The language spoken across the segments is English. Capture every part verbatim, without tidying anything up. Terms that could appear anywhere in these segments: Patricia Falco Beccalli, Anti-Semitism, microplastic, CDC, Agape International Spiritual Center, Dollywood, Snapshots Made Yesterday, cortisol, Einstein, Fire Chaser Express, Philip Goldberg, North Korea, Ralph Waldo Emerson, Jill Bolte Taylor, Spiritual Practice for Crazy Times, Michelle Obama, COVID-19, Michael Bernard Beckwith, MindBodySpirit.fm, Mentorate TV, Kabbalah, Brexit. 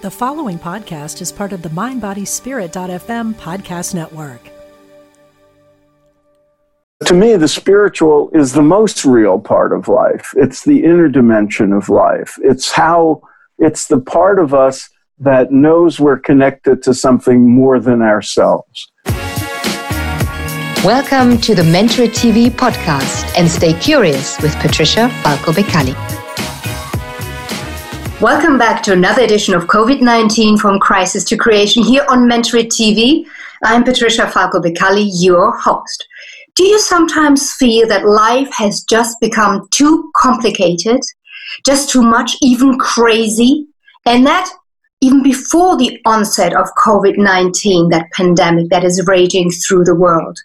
The following podcast is part of the Mind Body Spirit dot f m podcast network. To me, the spiritual is the most real part of life. It's the inner dimension of life. It's how, it's the part of us that knows we're connected to something more than ourselves. Welcome to the Mentorate T V podcast and Stay Curious with Patricia Falco Beccalli. Welcome back to another edition of COVID nineteen From Crisis to Creation here on Mentorate T V. I'm Patricia Falco Beccalli, your host. Do you sometimes feel that life has just become too complicated, just too much, even crazy? And that even before the onset of COVID nineteen, that pandemic that is raging through the world.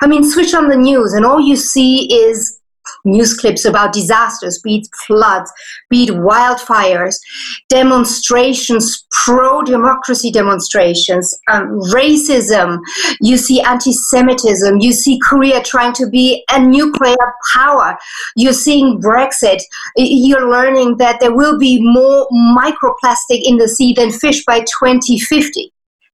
I mean, switch on the news and all you see is news clips about disasters, be it floods, be it wildfires, demonstrations, pro-democracy demonstrations, um, racism, you see anti-Semitism, you see Korea trying to be a nuclear power, you're seeing Brexit, you're learning that there will be more microplastic in the sea than fish by twenty fifty.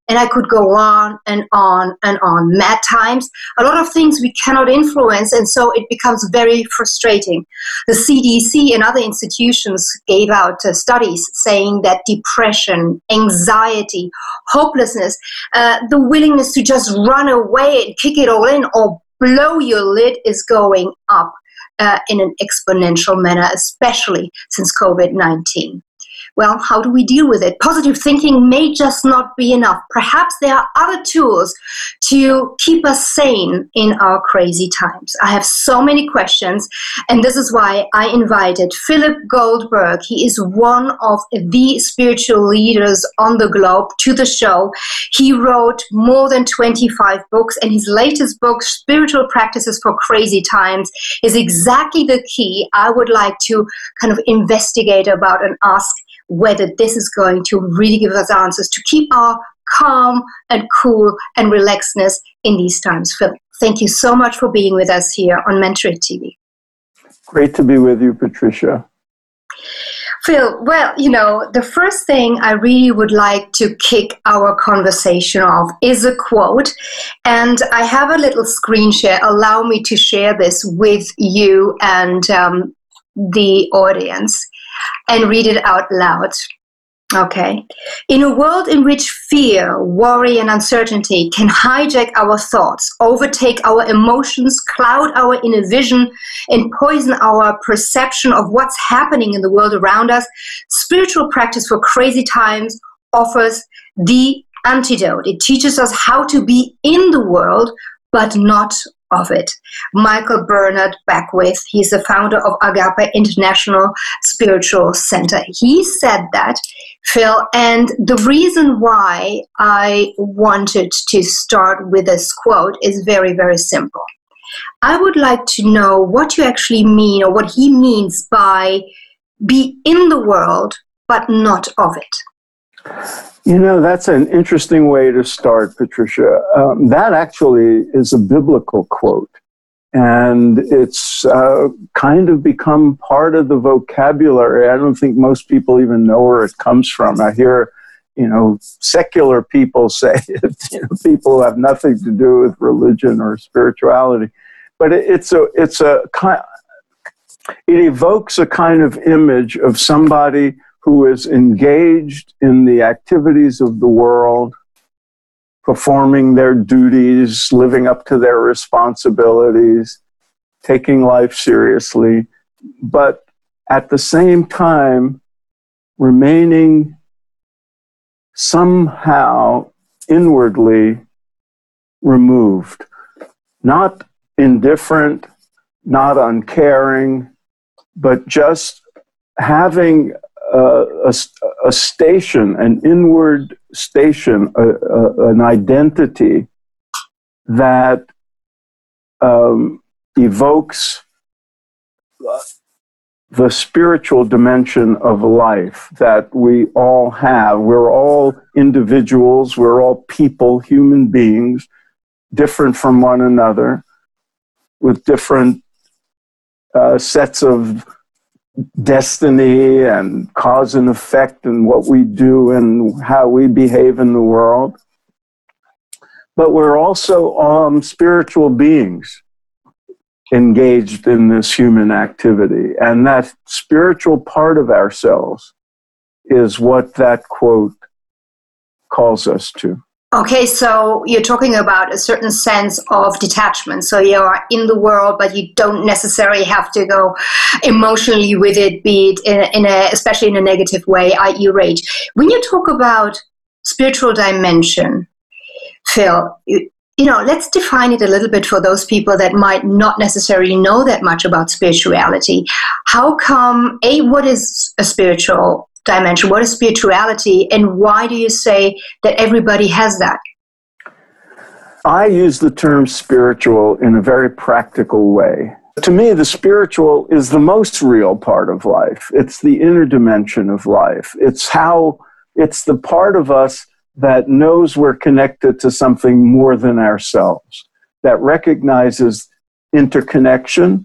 And I could go on and on and on. Mad times, a lot of things we cannot influence, and so it becomes very frustrating. The C D C and other institutions gave out uh, studies saying that depression, anxiety, hopelessness, uh, the willingness to just run away and kick it all in or blow your lid is going up uh, in an exponential manner, especially since COVID nineteen. Well, how do we deal with it? Positive thinking may just not be enough. Perhaps there are other tools to keep us sane in our crazy times. I have so many questions, and this is why I invited Philip Goldberg. He is one of the spiritual leaders on the globe to the show. He wrote more than twenty-five books, and his latest book, Spiritual Practices for Crazy Times, is exactly the key I would like to kind of investigate about and ask whether this is going to really give us answers to keep our calm and cool and relaxedness in these times. Phil, thank you so much for being with us here on Mentorate T V. Great to be with you, Patricia. Phil, well, you know, the first thing I really would like to kick our conversation off is a quote, and I have a little screen share. Allow me to share this with you and um, the audience. And read it out loud. Okay. In a world in which fear, worry, and uncertainty can hijack our thoughts, overtake our emotions, cloud our inner vision, and poison our perception of what's happening in the world around us, spiritual practice for crazy times offers the antidote. It teaches us how to be in the world, but not of it. Michael Bernard Beckwith, he's the founder of Agape International Spiritual Center. He said that, Phil, and the reason why I wanted to start with this quote is very, very simple. I would like to know what you actually mean or what he means by be in the world, but not of it. You know, that's an interesting way to start, Patricia. Um, that actually is a biblical quote, and it's uh, kind of become part of the vocabulary. I don't think most people even know where it comes from. I hear, you know, secular people say it, you know, people who have nothing to do with religion or spirituality, but it, it's a, it's a, it evokes a kind of image of somebody who is engaged in the activities of the world, performing their duties, living up to their responsibilities, taking life seriously, but at the same time remaining somehow inwardly removed, not indifferent, not uncaring, but just having Uh, a, a station, an inward station, a, a, an identity that um, evokes the spiritual dimension of life that we all have. We're all individuals, we're all people, human beings, different from one another, with different uh, sets of destiny and cause and effect and what we do and how we behave in the world. But we're also um, spiritual beings engaged in this human activity. And that spiritual part of ourselves is what that quote calls us to. Okay, so you're talking about a certain sense of detachment. So you are in the world, but you don't necessarily have to go emotionally with it, be it in a, in a especially in a negative way, that is rage. When you talk about spiritual dimension, Phil, you, you know, let's define it a little bit for those people that might not necessarily know that much about spirituality. How come, A, what is a spiritual dimension? What is spirituality, and why do you say that everybody has that? I use the term spiritual in a very practical way. To me, the spiritual is the most real part of life. It's the inner dimension of life. It's how, it's the part of us that knows we're connected to something more than ourselves, that recognizes interconnection,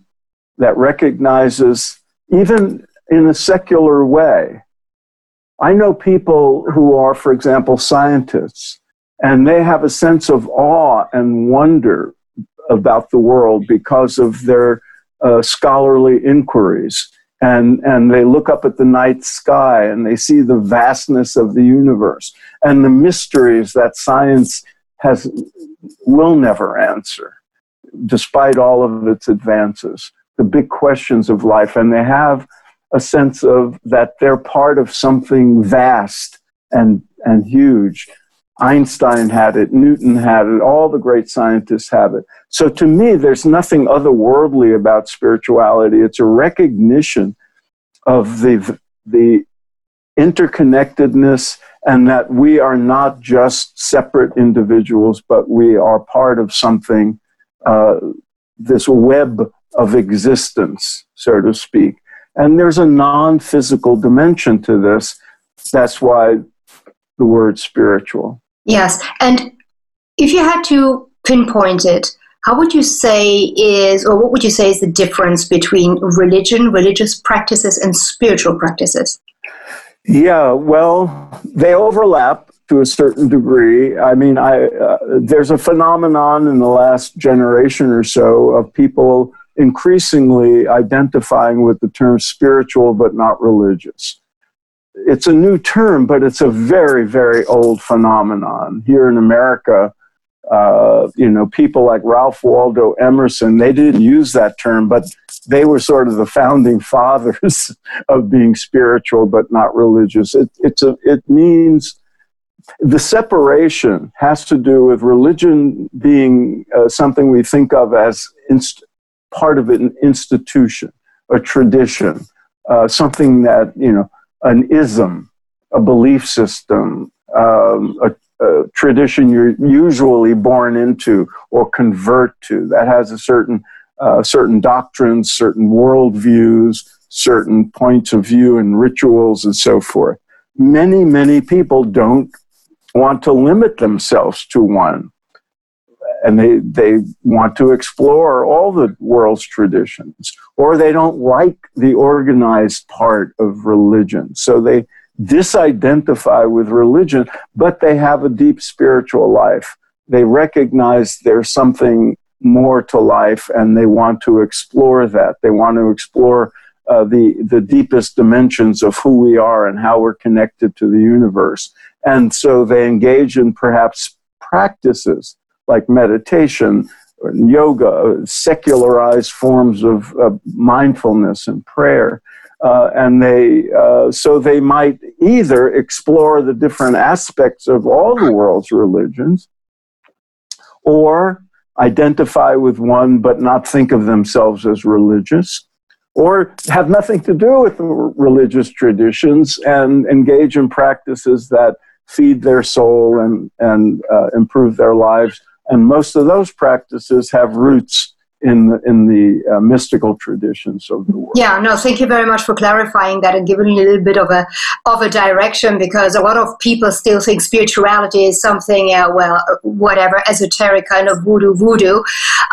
that recognizes, even in a secular way, I know people who are, for example, scientists, and they have a sense of awe and wonder about the world because of their uh, scholarly inquiries. And, and they look up at the night sky and they see the vastness of the universe and the mysteries that science has will never answer, despite all of its advances, the big questions of life. And they have a sense of that they're part of something vast and and huge. Einstein had it, Newton had it, all the great scientists have it. So to me, there's nothing otherworldly about spirituality. It's a recognition of the, the interconnectedness and that we are not just separate individuals, but we are part of something, uh, this web of existence, so to speak. And there's a non-physical dimension to this. That's why the word spiritual. Yes. And if you had to pinpoint it, how would you say is, or what would you say is the difference between religion, religious practices, and spiritual practices? Yeah, well, they overlap to a certain degree. I mean, I uh, there's a phenomenon in the last generation or so of people increasingly identifying with the term spiritual but not religious. It's a new term, but it's a very, very old phenomenon. Here in America, uh, you know, people like Ralph Waldo Emerson, they didn't use that term, but they were sort of the founding fathers of being spiritual but not religious. It, it's a, it means the separation has to do with religion being uh, something we think of as inst- part of an institution, a tradition, uh, something that, you know, an ism, a belief system, um, a, a tradition you're usually born into or convert to that has a certain, uh, certain doctrines, certain worldviews, certain points of view and rituals and so forth. Many, many people don't want to limit themselves to one. And they, they want to explore all the world's traditions, or they don't like the organized part of religion. So they disidentify with religion, but they have a deep spiritual life. They recognize there's something more to life, and they want to explore that. They want to explore uh, the, the deepest dimensions of who we are and how we're connected to the universe. And so they engage in perhaps practices like meditation, or yoga, secularized forms of, of mindfulness and prayer, uh, and they uh, so they might either explore the different aspects of all the world's religions, or identify with one but not think of themselves as religious, or have nothing to do with the religious traditions and engage in practices that feed their soul and and uh, improve their lives. And most of those practices have roots in the, in the uh, mystical traditions of the world. Yeah, no, thank you very much for clarifying that and giving a little bit of a of a direction, because a lot of people still think spirituality is something, uh, well, whatever, esoteric kind of voodoo voodoo.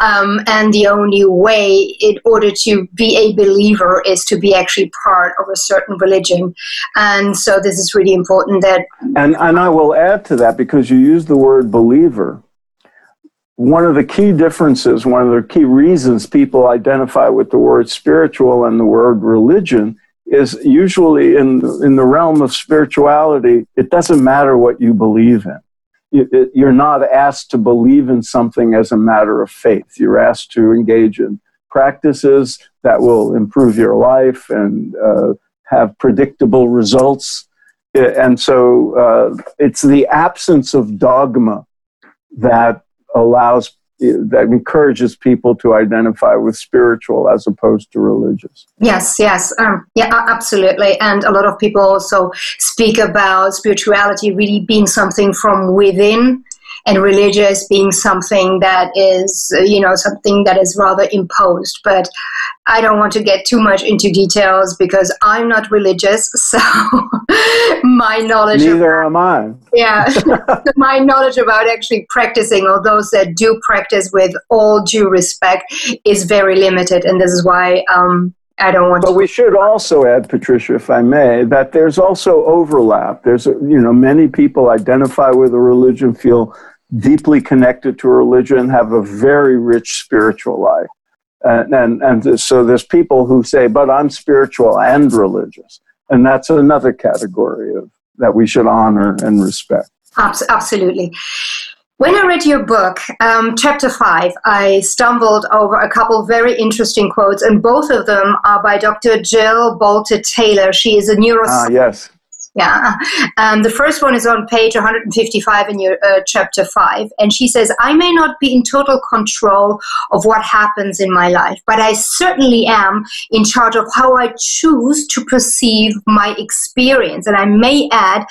Um, and the only way in order to be a believer is to be actually part of a certain religion. And so this is really important that... And, and I will add to that, because you used the word believer. One of the key differences, one of the key reasons people identify with the word spiritual and the word religion is usually in, in the realm of spirituality, it doesn't matter what you believe in. You're not asked to believe in something as a matter of faith. You're asked to engage in practices that will improve your life and uh, have predictable results. And so uh, it's the absence of dogma that allows, that encourages people to identify with spiritual as opposed to religious. Yes, yes. Um, yeah, absolutely. And a lot of people also speak about spirituality really being something from within, and religious being something that is, you know, something that is rather imposed. But I don't want to get too much into details because I'm not religious, so my knowledge... Neither about, am I. Yeah. My knowledge about actually practicing, or those that do practice with all due respect, is very limited. And this is why um, I don't want but to... But we should also add, Patricia, if I may, that there's also overlap. There's, you know, many people identify with a religion, feel deeply connected to a religion, have a very rich spiritual life. And, and and so there's people who say, but I'm spiritual and religious. And that's another category of, that we should honor and respect. Absolutely. When I read your book, um, chapter five, I stumbled over a couple of very interesting quotes, and both of them are by Doctor Jill Bolte Taylor. She is a neuroscientist. Ah, yes. Yeah. Um, the first one is on page one fifty-five in your uh, chapter five. And she says, I may not be in total control of what happens in my life, but I certainly am in charge of how I choose to perceive my experience. And I may add,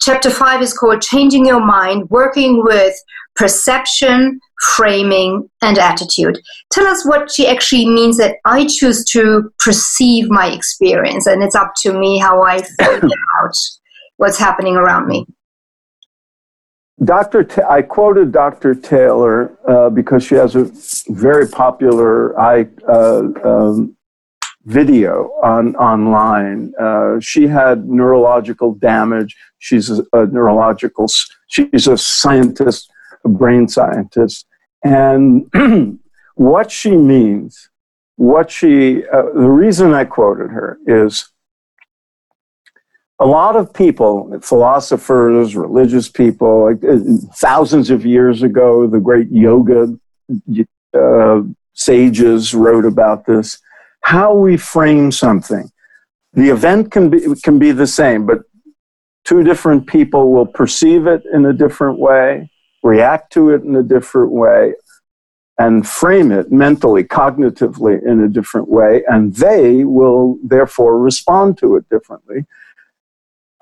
chapter five is called Changing Your Mind, Working with Perception, Framing, and Attitude. Tell us what she actually means that I choose to perceive my experience, and it's up to me how I figure out what's happening around me. Doctor T- I quoted Doctor Taylor uh, because she has a very popular I, uh, um, video on online. Uh, she had neurological damage. She's a, a neurological, she's a scientist, a brain scientist, and what she means, what she, uh, the reason I quoted her is a lot of people, philosophers, religious people, like, uh, thousands of years ago, the great yoga uh, sages wrote about this, how we frame something. The event can be, can be the same, but two different people will perceive it in a different way, react to it in a different way, and frame it mentally, cognitively in a different way, and they will therefore respond to it differently.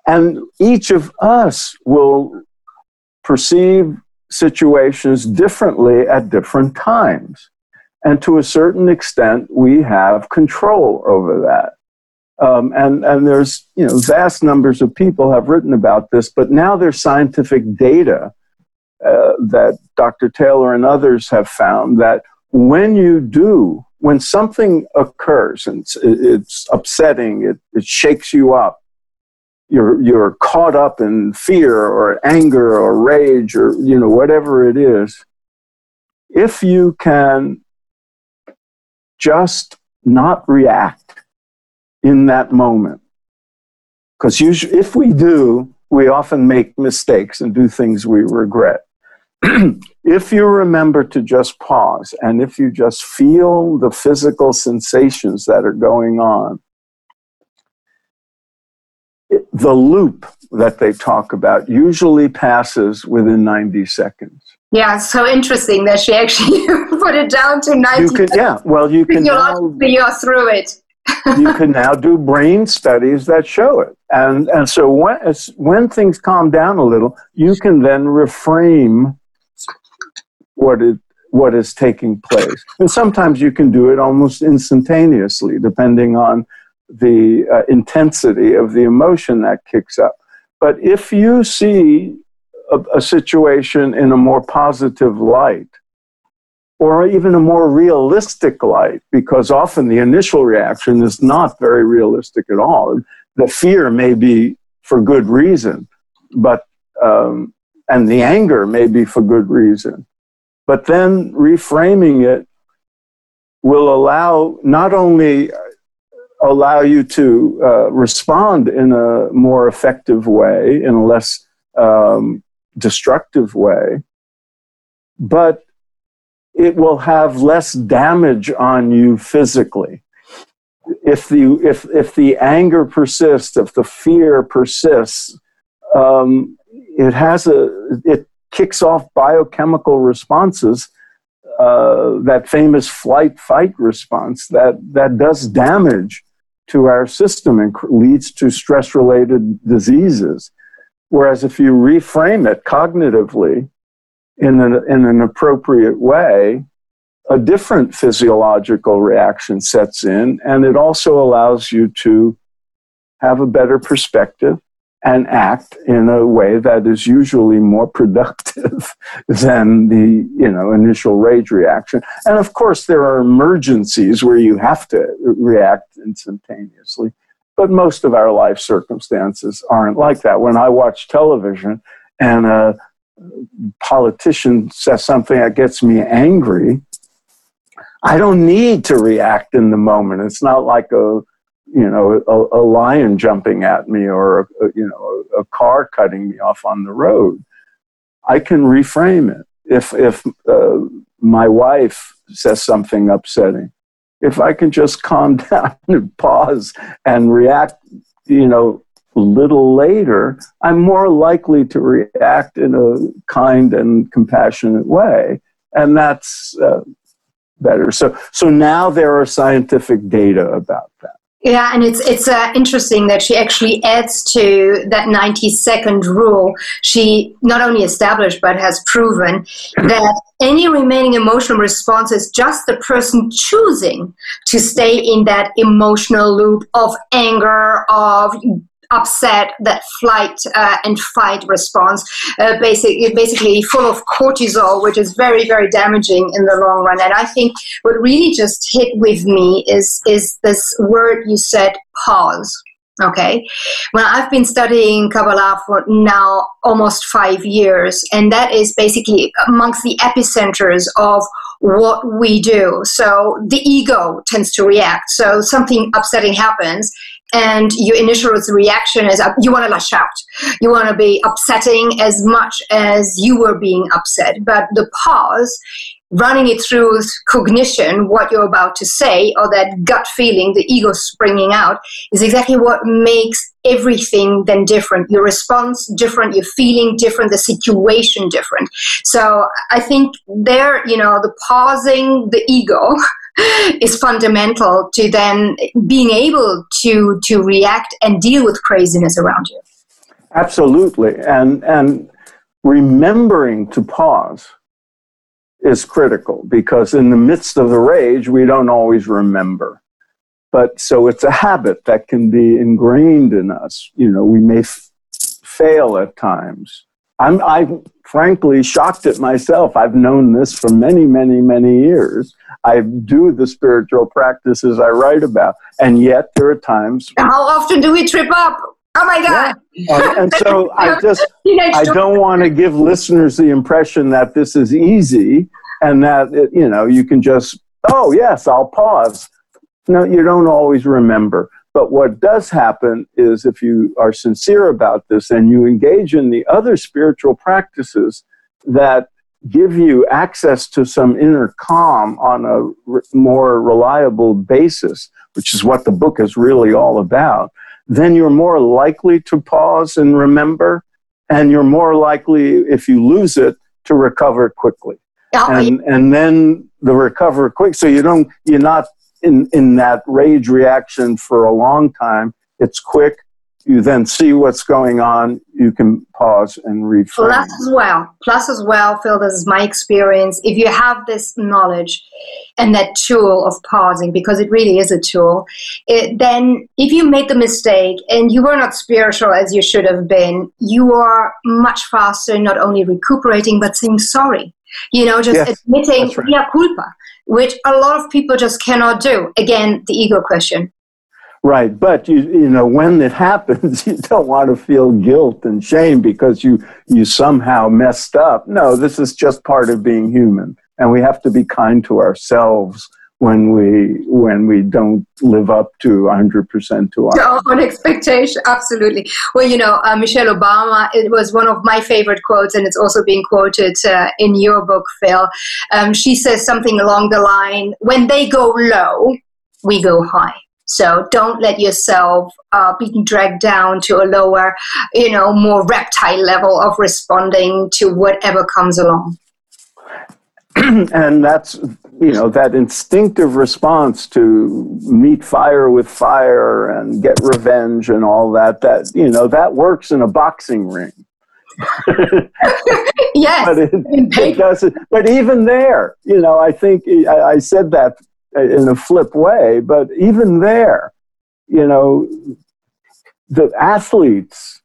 And each of us will perceive situations differently at different times. And to a certain extent, we have control over that. Um, and, and there's, you know, vast numbers of people have written about this, but now there's scientific data Uh, that Doctor Taylor and others have found that when you do, when something occurs and it's, it's upsetting, it, it shakes you up, you're you're caught up in fear or anger or rage or, you know, whatever it is, if you can just not react in that moment, because usually if we do, we often make mistakes and do things we regret. If you remember to just pause, and if you just feel the physical sensations that are going on, it, the loop that they talk about usually passes within ninety seconds. Yeah, so interesting that she actually put it down to ninety seconds. Yeah, well, you can now... You're through it. You can now do brain studies that show it. And and so when, when things calm down a little, you can then reframe what it what is taking place. And sometimes you can do it almost instantaneously, depending on the uh, intensity of the emotion that kicks up. But if you see a, a situation in a more positive light, or even a more realistic light, because often the initial reaction is not very realistic at all. The fear may be for good reason, but um, and the anger may be for good reason. But then reframing it will allow, not only allow you to uh, respond in a more effective way, in a less um, destructive way, but it will have less damage on you physically. If the, if, if the anger persists, if the fear persists, um, it has a, it kicks off biochemical responses, uh, that famous flight fight response that, that does damage to our system and leads to stress-related diseases. Whereas if you reframe it cognitively in an, in an appropriate way, a different physiological reaction sets in, and it also allows you to have a better perspective and act in a way that is usually more productive than the, you know, initial rage reaction. And of course, there are emergencies where you have to react instantaneously, but most of our life circumstances aren't like that. When I watch television and a politician says something that gets me angry, I don't need to react in the moment. It's not like a, you know, a, a lion jumping at me, or a, a, you know, a car cutting me off on the road. I can reframe it. If if uh, my wife says something upsetting, if I can just calm down and pause and react, you know, a little later, I'm more likely to react in a kind and compassionate way, and that's. Uh, better. So so now there are scientific data about that. Yeah, and it's it's uh, interesting that she actually adds to that ninety-second rule. She not only established but has proven that any remaining emotional response is just the person choosing to stay in that emotional loop of anger, of upset, that flight uh, and fight response, uh, basically, basically full of cortisol, which is very, very damaging in the long run. And I think what really just hit with me is is this word you said, pause. Okay. Well, I've been studying Kabbalah for now almost five years, and that is basically amongst the epicenters of what we do. So the ego tends to react. So something upsetting happens, and your initial reaction is you want to lash out. You want to be upsetting as much as you were being upset. But the pause, running it through cognition, what you're about to say, or that gut feeling, the ego springing out, is exactly what makes everything then different. Your response different, your feeling different, the situation different. So I think there, you know, the pausing, the ego is fundamental to then being able to to react and deal with craziness around you. Absolutely. And and remembering to pause is critical, because in the midst of the rage, we don't always remember. But so it's a habit that can be ingrained in us. You know, we may f- fail at times. I'm, I'm frankly shocked at myself. I've known this for many, many, many years. I do the spiritual practices I write about, and yet there are times. How often do we trip up? Oh my God! Yeah. And, and so I just, I don't want to give listeners the impression that this is easy and that, it, you know, you can just, oh yes, I'll pause. No, you don't always remember. But what does happen is, if you are sincere about this and you engage in the other spiritual practices that give you access to some inner calm on a re- more reliable basis, which is what the book is really all about, then you're more likely to pause and remember, and you're more likely, if you lose it, to recover quickly. Yeah. And and then the recover quick, so you don't, you're not in, in that rage reaction for a long time. It's quick, you then see what's going on, you can pause and reframe. Plus as well, plus as well, Phil, this is my experience. If you have this knowledge and that tool of pausing, because it really is a tool, it, then if you made the mistake and you were not spiritual as you should have been, you are much faster not only recuperating but saying sorry. You know, just yes, admitting right. mea culpa, which a lot of people just cannot do. Again, the ego question. Right, but you you know when it happens, you don't want to feel guilt and shame because you you somehow messed up. No, this is just part of being human, and we have to be kind to ourselves when we when we don't live up to one hundred percent to our own expectation. Absolutely. Well, you know, uh, Michelle Obama, it was one of my favorite quotes, and it's also being quoted uh, in your book, Phil. Um, she says something along the line: "When they go low, we go high." So don't let yourself uh, be dragged down to a lower, you know, more reptile level of responding to whatever comes along. And that's, you know, that instinctive response to meet fire with fire and get revenge and all that, that, you know, that works in a boxing ring. Yes. But, it, it doesn't, but even there, you know, I think I, I said that in a flip way, but even there, you know, the athletes,